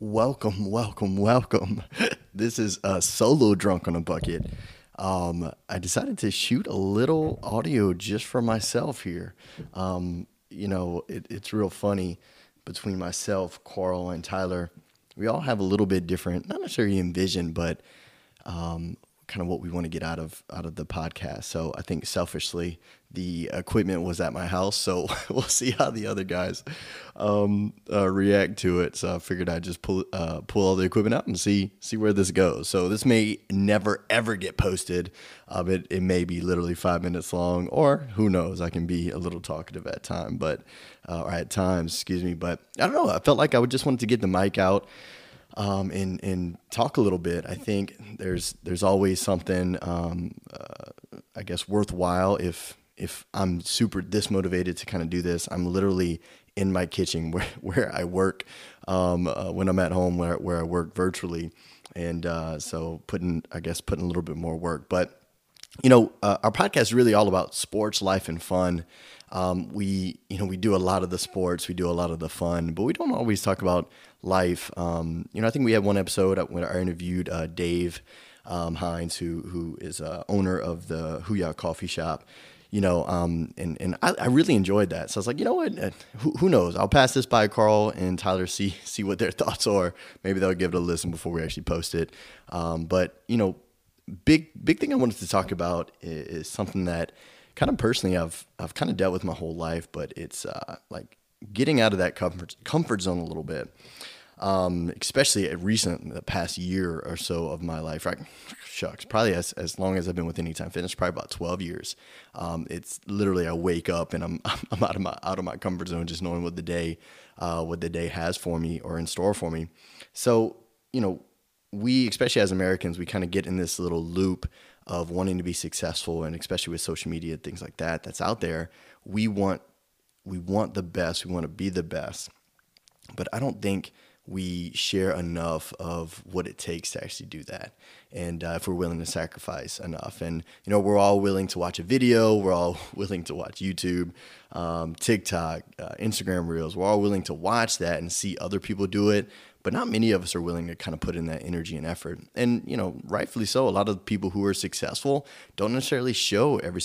Welcome. This is a solo Drunk on a Bucket. I decided to shoot a little audio just for myself here. It's real funny between myself, Carl, and Tyler. We all have a little bit different, not necessarily envisioned, but kind of what we want to get out of the podcast. So I think selfishly, the equipment was at my house, so we'll see how the other guys react to it. So I figured I'd just pull all the equipment out and see where this goes. So this may never, ever get posted. It may be literally 5 minutes long, or who knows, I can be a little talkative at times. But I don't know, I felt like I would just wanted to get the mic out and talk a little bit. I think there's always something, I guess, worthwhile. If I'm this motivated to kind of do this, I'm literally in my kitchen where I work, when I'm at home, where I work virtually. And, so putting a little bit more work, but our podcast is really all about sports, life, and fun. We do a lot of the sports, we do a lot of the fun, but we don't always talk about life. I think we had one episode when I interviewed Dave Hines, who is owner of the Hooyah Coffee Shop. And I really enjoyed that. So I was like, you know what? Who knows? I'll pass this by Carl and Tyler, see what their thoughts are. Maybe they'll give it a listen before we actually post it. Big thing I wanted to talk about is something that kind of personally I've kind of dealt with my whole life, but it's like getting out of that comfort zone a little bit, especially the past year or so of my life, right? Shucks, probably as long as I've been with Anytime Fitness, probably about 12 years. It's literally I wake up and I'm out of my comfort zone, just knowing what the day has for me or in store for me. So we, especially as Americans, we kind of get in this little loop of wanting to be successful, and especially with social media, things like that that's out there. We want the best. We want to be the best. But I don't think we share enough of what it takes to actually do that, and if we're willing to sacrifice enough. And we're all willing to watch a video, we're all willing to watch YouTube, TikTok, Instagram Reels. We're all willing to watch that and see other people do it, but not many of us are willing to kind of put in that energy and effort. And rightfully so, a lot of people who are successful don't necessarily show every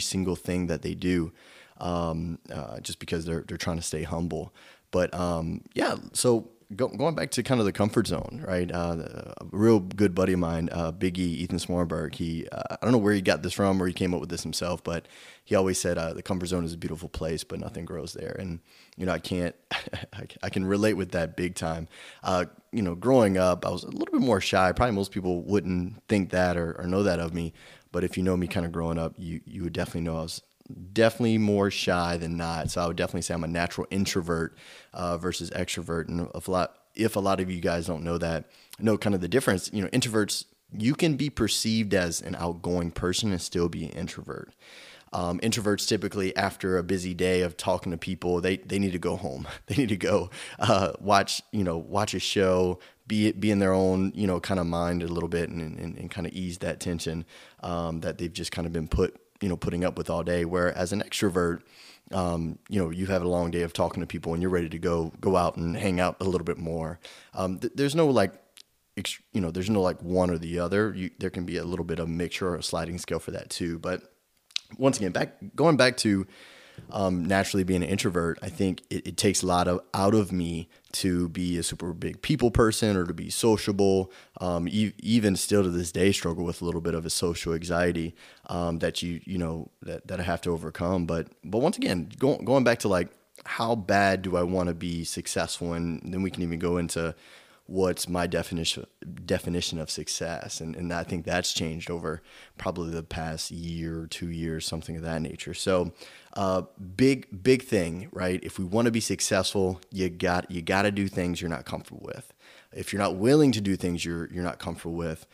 single thing that they do, just because they're trying to stay humble. But so going back to kind of the comfort zone, right? A real good buddy of mine, Biggie, Ethan Smarnberg, he I don't know where he got this from or he came up with this himself, but he always said the comfort zone is a beautiful place, but nothing grows there. And I can relate with that big time. Growing up, I was a little bit more shy. Probably most people wouldn't think that or know that of me, but if you know me kind of growing up, you would definitely know I was definitely more shy than not. So I would definitely say I'm a natural introvert versus extrovert. And if a lot of you guys don't know that, know kind of the difference, introverts, you can be perceived as an outgoing person and still be an introvert. Introverts typically, after a busy day of talking to people, they need to go home. They need to go watch a show, be in their own kind of mind a little bit, and kind of ease that tension that they've just kind of been putting up with all day. Whereas an extrovert, you have a long day of talking to people and you're ready to go out and hang out a little bit more. There's no like one or the other. There can be a little bit of mixture or a sliding scale for that too. But once again, going back to naturally being an introvert, I think it takes a lot out of me to be a super big people person or to be sociable. Even still to this day, struggle with a little bit of a social anxiety that that I have to overcome. But once again, going back to like, how bad do I want to be successful? And then we can even go into what's my definition of success. And I think that's changed over probably the past year or 2 years, something of that nature. So big thing, right? If we want to be successful, you got to do things you're not comfortable with. if you're not willing to do things you're not comfortable with,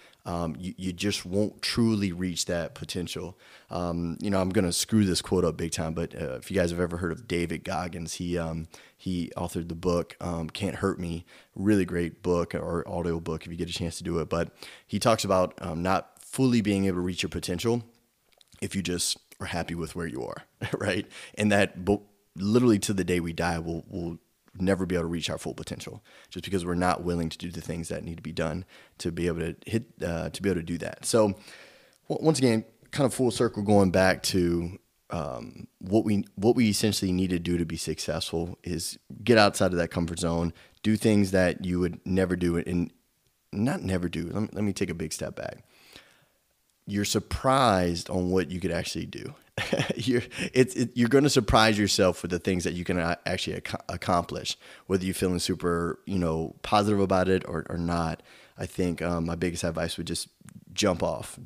you just won't truly reach that potential. I'm going to screw this quote up big time, but if you guys have ever heard of David Goggins, he authored the book, Can't Hurt Me, really great book or audio book if you get a chance to do it. But he talks about not fully being able to reach your potential if you just are happy with where you are, right? And that literally to the day we die, we'll never be able to reach our full potential just because we're not willing to do the things that need to be done to be able to do that. So once again, kind of full circle, going back to what we essentially need to do to be successful is get outside of that comfort zone, do things that you would never do, and not never do. Let me take a big step back. You're surprised on what you could actually do. You're going to surprise yourself with the things that you can actually accomplish, whether you're feeling super, positive about it or not. I think my biggest advice would just jump off,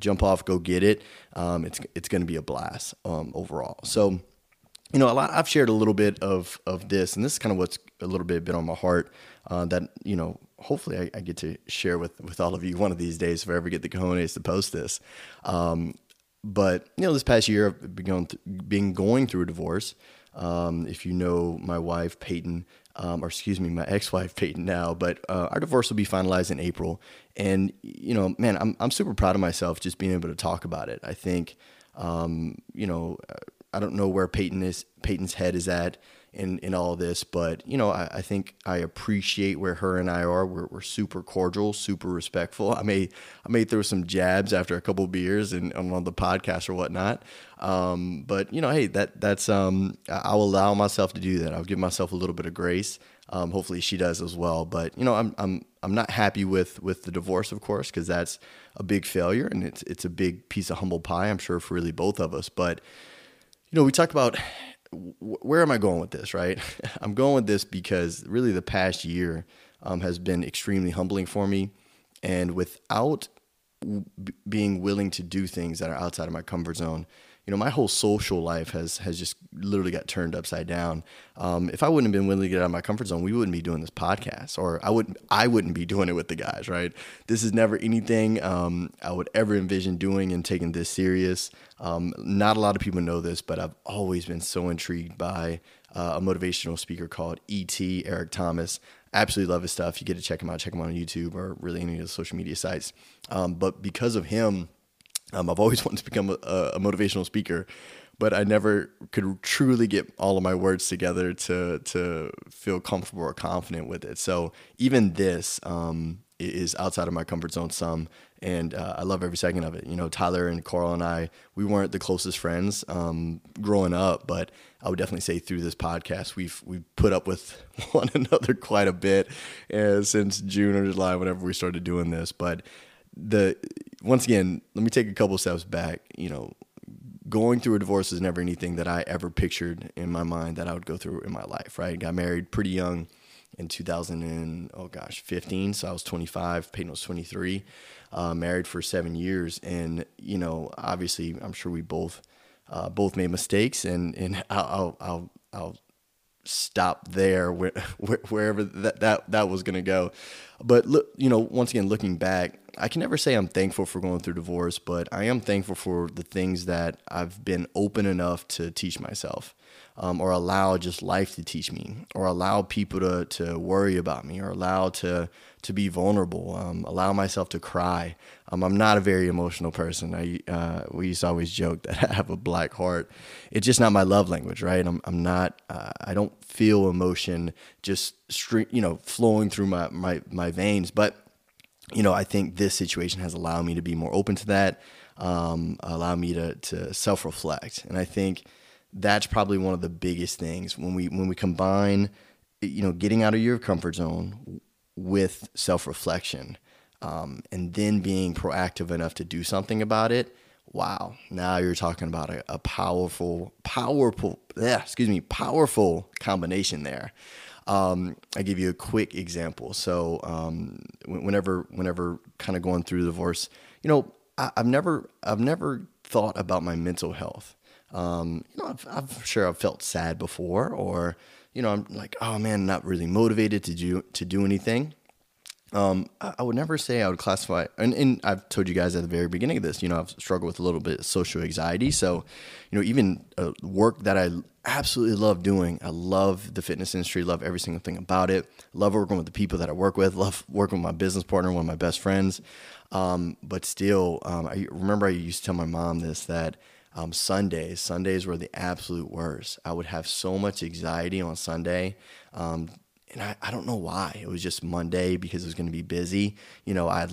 go get it. It's going to be a blast overall. So, I've shared a little bit of this, and this is kind of what's a little bit been on my heart that, hopefully I get to share with all of you one of these days if I ever get the cojones to post this. But, this past year I've been going through a divorce. If you know my wife, Peyton, my ex-wife, Peyton now, but our divorce will be finalized in April. And, I'm super proud of myself just being able to talk about it. I think, I don't know where Peyton's head is at in all this, but I think I appreciate where her and I are. We're super cordial, super respectful. I may throw some jabs after a couple of beers and on the podcast or whatnot. But hey, that's I'll allow myself to do that. I'll give myself a little bit of grace. Hopefully she does as well. But I'm not happy with the divorce, of course, because that's a big failure and it's a big piece of humble pie, I'm sure, for really both of us. But we talk about, where am I going with this, right? I'm going with this because really the past year has been extremely humbling for me. And without being willing to do things that are outside of my comfort zone, my whole social life has just literally got turned upside down. If I wouldn't have been willing to get out of my comfort zone, we wouldn't be doing this podcast, or I wouldn't be doing it with the guys, right? This is never anything I would ever envision doing and taking this serious. Not a lot of people know this, but I've always been so intrigued by a motivational speaker called Eric Thomas. Absolutely love his stuff. You get to check him out on YouTube or really any of the social media sites. But because of him, I've always wanted to become a motivational speaker, but I never could truly get all of my words together to feel comfortable or confident with it. So even this is outside of my comfort zone some, and I love every second of it. Tyler and Carl and I, we weren't the closest friends growing up, but I would definitely say through this podcast, we've put up with one another quite a bit since June or July, whenever we started doing this. But once again, let me take a couple steps back. Going through a divorce is never anything that I ever pictured in my mind that I would go through in my life, right? Got married pretty young in 2015. So I was 25, Peyton was 23, married for 7 years. And, obviously I'm sure we both made mistakes, and I'll stop there wherever that was going to go. But look, once again, looking back, I can never say I'm thankful for going through divorce, but I am thankful for the things that I've been open enough to teach myself, or allow just life to teach me, or allow people to worry about me, or allow to be vulnerable, allow myself to cry. I'm not a very emotional person. We used to always joke that I have a black heart. It's just not my love language, right? I'm not, I don't feel emotion just, flowing through my veins. But, I think this situation has allowed me to be more open to that, allow me to self-reflect. And I think that's probably one of the biggest things when we combine, getting out of your comfort zone with self-reflection, and then being proactive enough to do something about it. Wow. Now you're talking about a powerful combination there. I give you a quick example. So, whenever kind of going through the divorce, I've never thought about my mental health. I'm sure I've felt sad before, or, I'm like, oh man, not really motivated to do anything. I would never say I would classify, and I've told you guys at the very beginning of this, you know, I've struggled with a little bit of social anxiety. So, you know, even work that I absolutely love doing, I love the fitness industry, love every single thing about it, love working with the people that I work with, love working with my business partner, one of my best friends. But still, I remember I used to tell my mom this, that Sundays were the absolute worst. I would have so much anxiety on Sunday. And I don't know why. It was just Monday because it was going to be busy. You know, I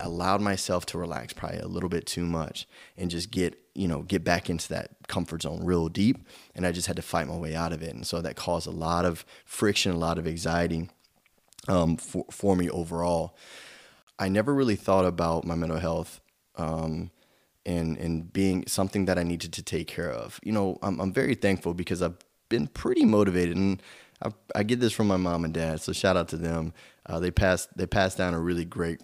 allowed myself to relax probably a little bit too much and just get back into that comfort zone real deep. And I just had to fight my way out of it. And so that caused a lot of friction, a lot of anxiety for me overall. I never really thought about my mental health and being something that I needed to take care of. You know, I'm very thankful because I've been pretty motivated, and I get this from my mom and dad, so shout out to them. They passed down a really great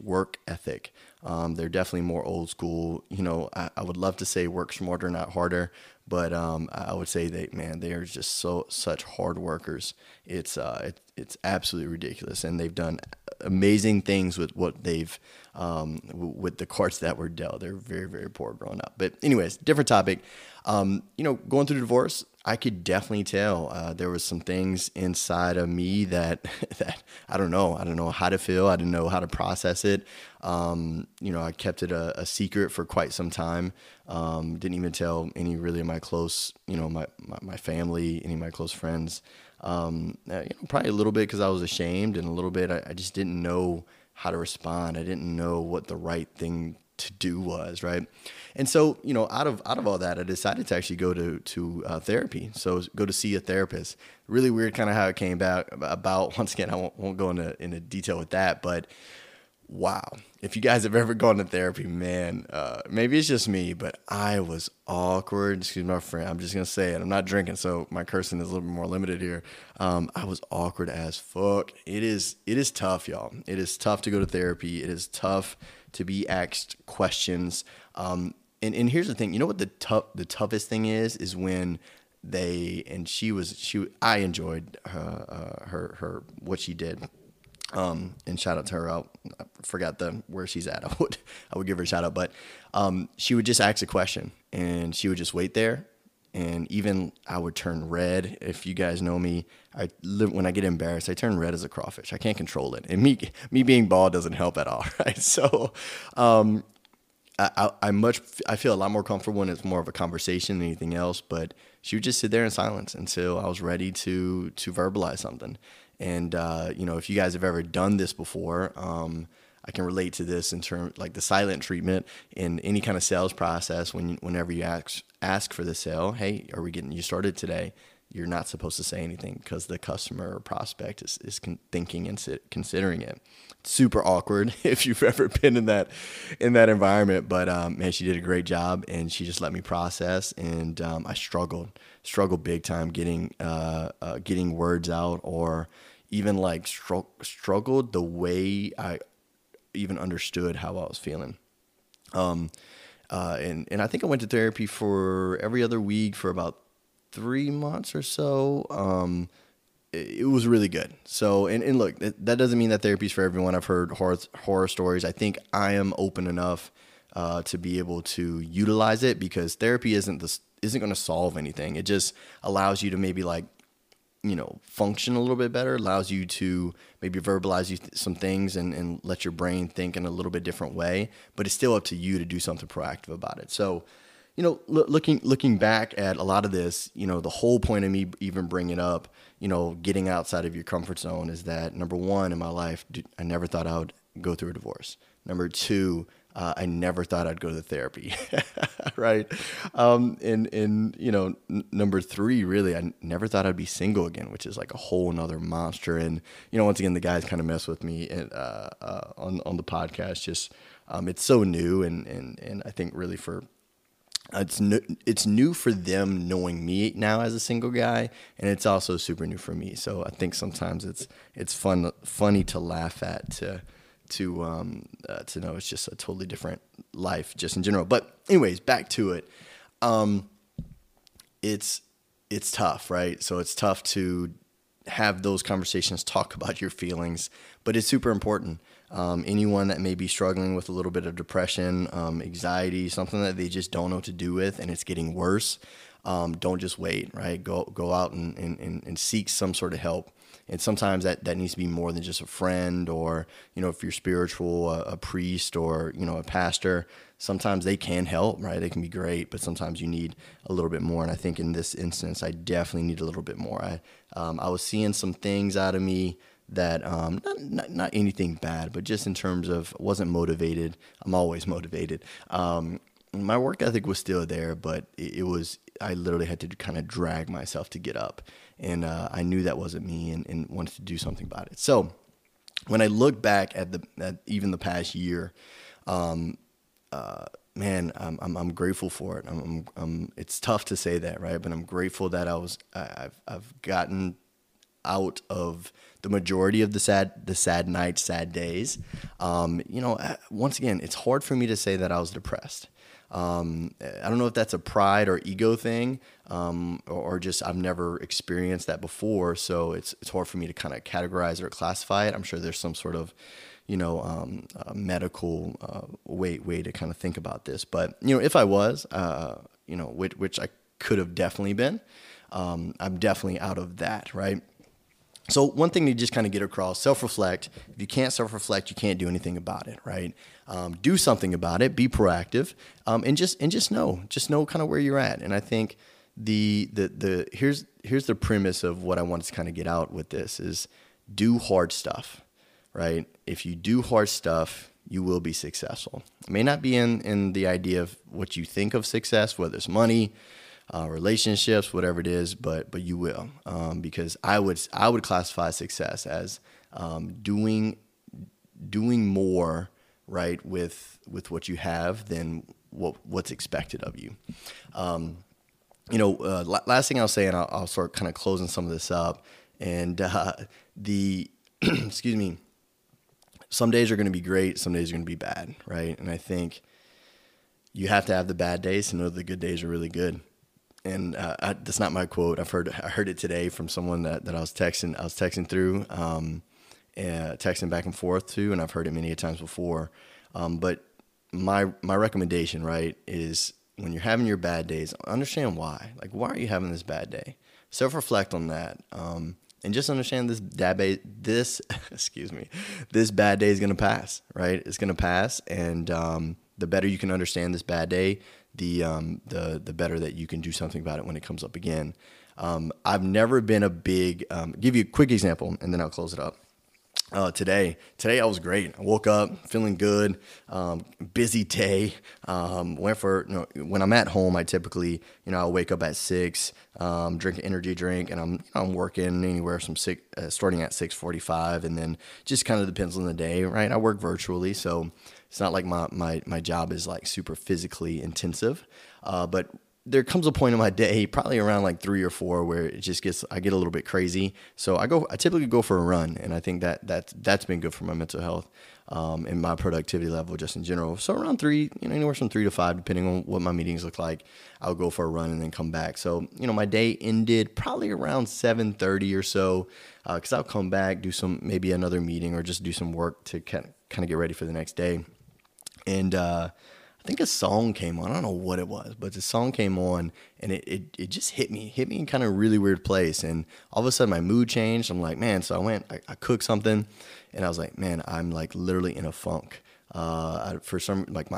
work ethic. They're definitely more old school. You know, I would love to say work smarter, not harder, but I would say they are just such hard workers. It's absolutely ridiculous, and they've done amazing things with what they've with the cards that were dealt. They're very, very poor growing up. But anyways, different topic. You know, going through the divorce, I could definitely tell there was some things inside of me that I don't know how to feel. I didn't know how to process it. You know, I kept it a secret for quite some time. Didn't even tell any really of my close, you know, my family, any of my close friends. You know, probably a little bit because I was ashamed, and a little bit I just didn't know how to respond. I didn't know what the right thing to do was, right? And so, you know, out of all that, I decided to actually go to therapy. So go to see a therapist. Really weird kind of how it came about. Once again, I won't go into detail with that, but wow. If you guys have ever gone to therapy, man, maybe it's just me, but I was awkward. Excuse my friend. I'm just going to say it. I'm not drinking, so my cursing is a little bit more limited here. I was awkward as fuck. It is tough, y'all. It is tough to go to therapy. It is tough to be asked questions. And here's the thing. You know what the toughest thing is when I enjoyed her what she did. And shout out to her. I forgot where she's at. I would give her a shout out, but she would just ask a question, and she would just wait there. And even I would turn red. If you guys know me, when I get embarrassed, I turn red as a crawfish. I can't control it, and me being bald doesn't help at all, right? So, I feel a lot more comfortable when it's more of a conversation than anything else. But she would just sit there in silence until I was ready to verbalize something. And, you know, if you guys have ever done this before, I can relate to this in terms like the silent treatment in any kind of sales process. Whenever you ask for the sale, hey, are we getting you started today? You're not supposed to say anything because the customer or prospect is thinking and considering it. It's super awkward if you've ever been in that environment. But man, she did a great job, and she just let me process. And I struggled big time getting words out, or even like struggled the way I even understood how I was feeling. And I think I went to therapy for every other week for about 3 months or so. It was really good. So, and look, that doesn't mean that therapy's for everyone. I've heard horror stories. I think I am open enough to be able to utilize it, because therapy isn't going to solve anything. It just allows you to maybe like, you know, function a little bit better, allows you to maybe verbalize some things and let your brain think in a little bit different way, but it's still up to you to do something proactive about it. So, you know, looking back at a lot of this, you know, the whole point of me even bringing up, you know, getting outside of your comfort zone is that, number one, in my life, I never thought I would go through a divorce. Number two, I never thought I'd go to therapy, right? And you know, number three, really, I never thought I'd be single again, which is like a whole nother monster. And, you know, once again, the guys kind of mess with me and on the podcast, just it's so new. And I think really it's new for them knowing me now as a single guy, and it's also super new for me. So I think sometimes it's funny to laugh at, to know it's just a totally different life just in general. But anyways, back to it. It's tough, right? So it's tough to have those conversations, talk about your feelings, but it's super important. Anyone that may be struggling with a little bit of depression, anxiety, something that they just don't know what to do with and it's getting worse, don't just wait, right? Go out and seek some sort of help. And sometimes that needs to be more than just a friend or, you know, if you're spiritual, a priest or, you know, a pastor, sometimes they can help, right? They can be great, but sometimes you need a little bit more. And I think in this instance, I definitely need a little bit more. I was seeing some things out of me that, not anything bad, but just in terms of wasn't motivated. I'm always motivated. My work ethic was still there, but I literally had to kind of drag myself to get up. And I knew that wasn't me and wanted to do something about it. So when I look back at even the past year, man, I'm grateful for it. It's tough to say that, right? But I'm grateful that I've gotten out of the majority of the sad nights, sad days. You know, once again, it's hard for me to say that I was depressed. I don't know if that's a pride or ego thing, or just I've never experienced that before, so it's hard for me to kind of categorize or classify it. I'm sure there's some sort of, you know, medical way to kind of think about this. But you know, if I was, you know, which I could have definitely been, I'm definitely out of that, right? So one thing to just kind of get across, self-reflect. If you can't self-reflect, you can't do anything about it, right? Do something about it. Be proactive, and just know kind of where you're at. And I think the here's the premise of what I wanted to kind of get out with this is do hard stuff, right? If you do hard stuff, you will be successful. It may not be in the idea of what you think of success, whether it's money, relationships, whatever it is, but you will, because I would classify success as doing more, right, with what you have than what's expected of you. You know, last thing I'll say, and I'll start kind of closing some of this up. And the excuse me, some days are going to be great, some days are going to be bad, right? And I think you have to have the bad days to know the good days are really good. And that's not my quote. I heard it today from someone that I was texting through, texting back and forth to, and I've heard it many times before. But my recommendation, right, is when you're having your bad days, understand why. Like, why are you having this bad day? Self-reflect on that, and just understand this bad day is gonna pass, right? It's gonna pass, and the better you can understand this bad day, the better that you can do something about it when it comes up again. I've never been a big, give you a quick example and then I'll close it up. Today I was great. I woke up feeling good, busy day. When I'm at home, I typically, you know, I'll wake up at 6, drink an energy drink, and I'm working anywhere from starting at 6:45, and then just kind of depends on the day, right? I work virtually, so it's not like my job is like super physically intensive, but there comes a point in my day, probably around like 3 or 4, where it just I get a little bit crazy. So I typically go for a run, and I think that's been good for my mental health, and my productivity level just in general. So around 3, you know, anywhere from 3 to 5, depending on what my meetings look like, I'll go for a run and then come back. So, you know, my day ended probably around 7:30 or so, because I'll come back, do maybe another meeting, or just do some work to kind of get ready for the next day. And, I think a song came on. I don't know what it was, but the song came on, and it just hit me in kind of a really weird place. And all of a sudden my mood changed. I'm like, man, so I cooked something, and I was like, man, I'm like literally in a funk. My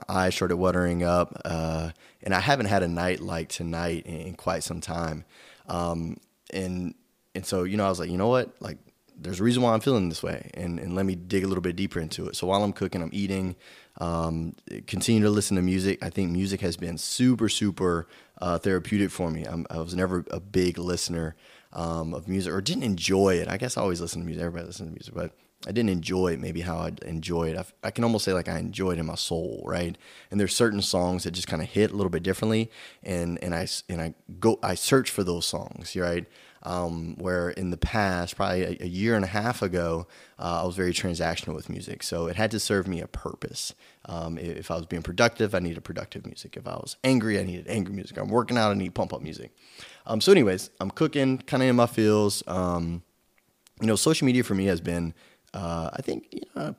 eyes started watering up. And I haven't had a night like tonight in quite some time. And so, you know, I was like, you know what? Like, there's a reason why I'm feeling this way, and let me dig a little bit deeper into it. So while I'm cooking, I'm eating, continue to listen to music. I think music has been super, super therapeutic for me. I was never a big listener of music, or didn't enjoy it. I guess I always listen to music. Everybody listens to music, but I didn't enjoy it maybe how I enjoy it. I can almost say like I enjoy it in my soul, right? And there's certain songs that just kind of hit a little bit differently, and I search for those songs, right? Where in the past, probably a year and a half ago, I was very transactional with music. So it had to serve me a purpose. If I was being productive, I needed productive music. If I was angry, I needed angry music. I'm working out, I need pump up music. So anyways, I'm cooking, kind of in my feels, you know, social media for me has been, I think,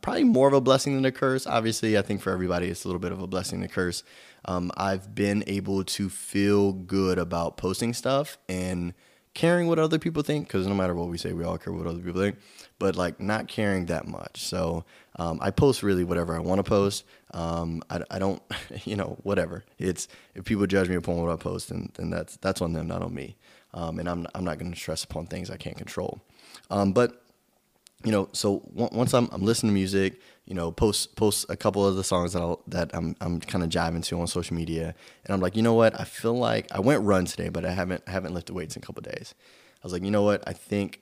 probably more of a blessing than a curse. Obviously, I think for everybody, it's a little bit of a blessing and a curse. I've been able to feel good about posting stuff and caring what other people think, because no matter what we say, we all care what other people think, but like not caring that much. So I post really whatever I want to post. I don't, whatever. It's if people judge me upon what I post, then that's on them, not on me. And I'm not going to stress upon things I can't control. But so once I'm listening to music, post a couple of the songs that I'm kind of jiving to on social media, and I'm like, you know what? I feel like I went run today, but I haven't lifted weights in a couple of days. I was like, you know what? I think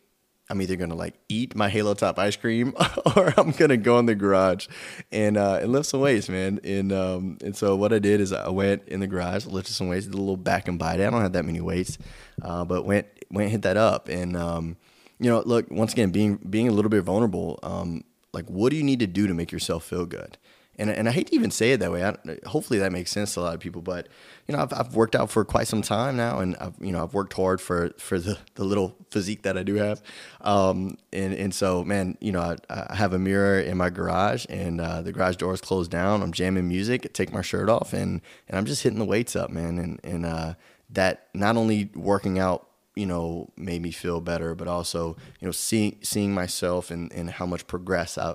I'm either gonna like eat my Halo Top ice cream, or I'm gonna go in the garage and lift some weights, man. And so what I did is I went in the garage, lifted some weights, did a little back and body. I don't have that many weights, but went hit that up and. Look, once again, being a little bit vulnerable, like what do you need to do to make yourself feel good? And I hate to even say it that way. Hopefully that makes sense to a lot of people, but I've worked out for quite some time now, and I've worked hard for the little physique that I do have. And so, man, I have a mirror in my garage, and the garage door is closed down. I'm jamming music, I take my shirt off, and I'm just hitting the weights up, man. And that not only working out, made me feel better, but also, seeing myself and how much progression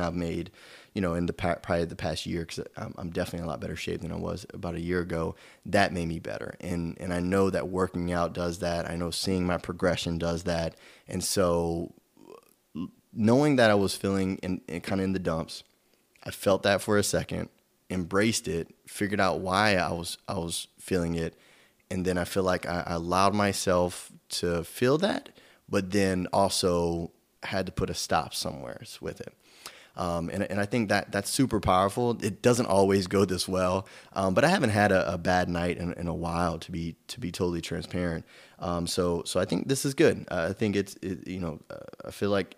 I've made, in probably the past year, because I'm definitely in a lot better shape than I was about a year ago. That made me better. And I know that working out does that. I know seeing my progression does that. And so knowing that I was feeling kind of in the dumps, I felt that for a second, embraced it, figured out why I was feeling it. And then I feel like I allowed myself to feel that, but then also had to put a stop somewhere with it. And I think that's super powerful. It doesn't always go this well, but I haven't had a bad night in a while, to be totally transparent. So I think this is good. I think I feel like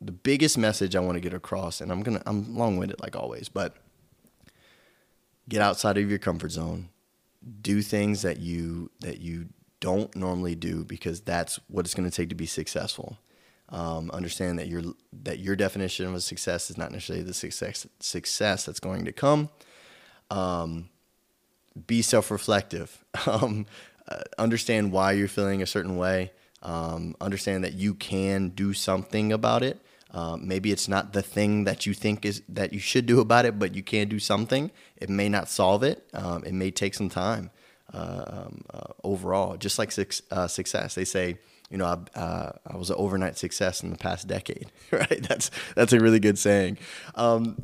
the biggest message I want to get across, and I'm long-winded like always, but get outside of your comfort zone. Do things that you don't normally do, because that's what it's going to take to be successful. Understand that your definition of a success is not necessarily the success that's going to come. Be self-reflective. Understand why you're feeling a certain way. Understand that you can do something about it. Maybe it's not the thing that you think is that you should do about it, but you can do something. It may not solve it. It may take some time. Overall, just like success, they say, I was an overnight success in the past decade, right? That's a really good saying.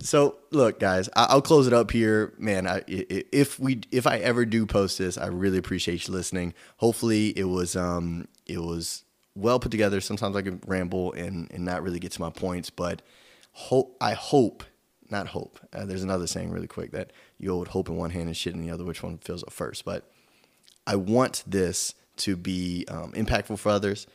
So look, guys, I'll close it up here, man. If I ever do post this, I really appreciate you listening. Hopefully, it was well put together. Sometimes I can ramble and not really get to my points, but I hope, not hope. There's another saying really quick that you hold hope in one hand and shit in the other, which one fills up first. But I want this to be impactful for others.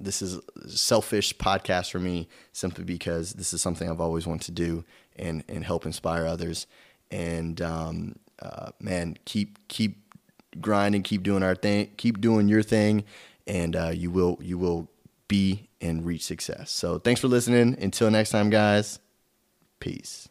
This is a selfish podcast for me, simply because this is something I've always wanted to do and help inspire others. And man, keep grinding, keep doing our thing, keep doing your thing. And you will be and reach success. So thanks for listening. Until next time, guys. Peace.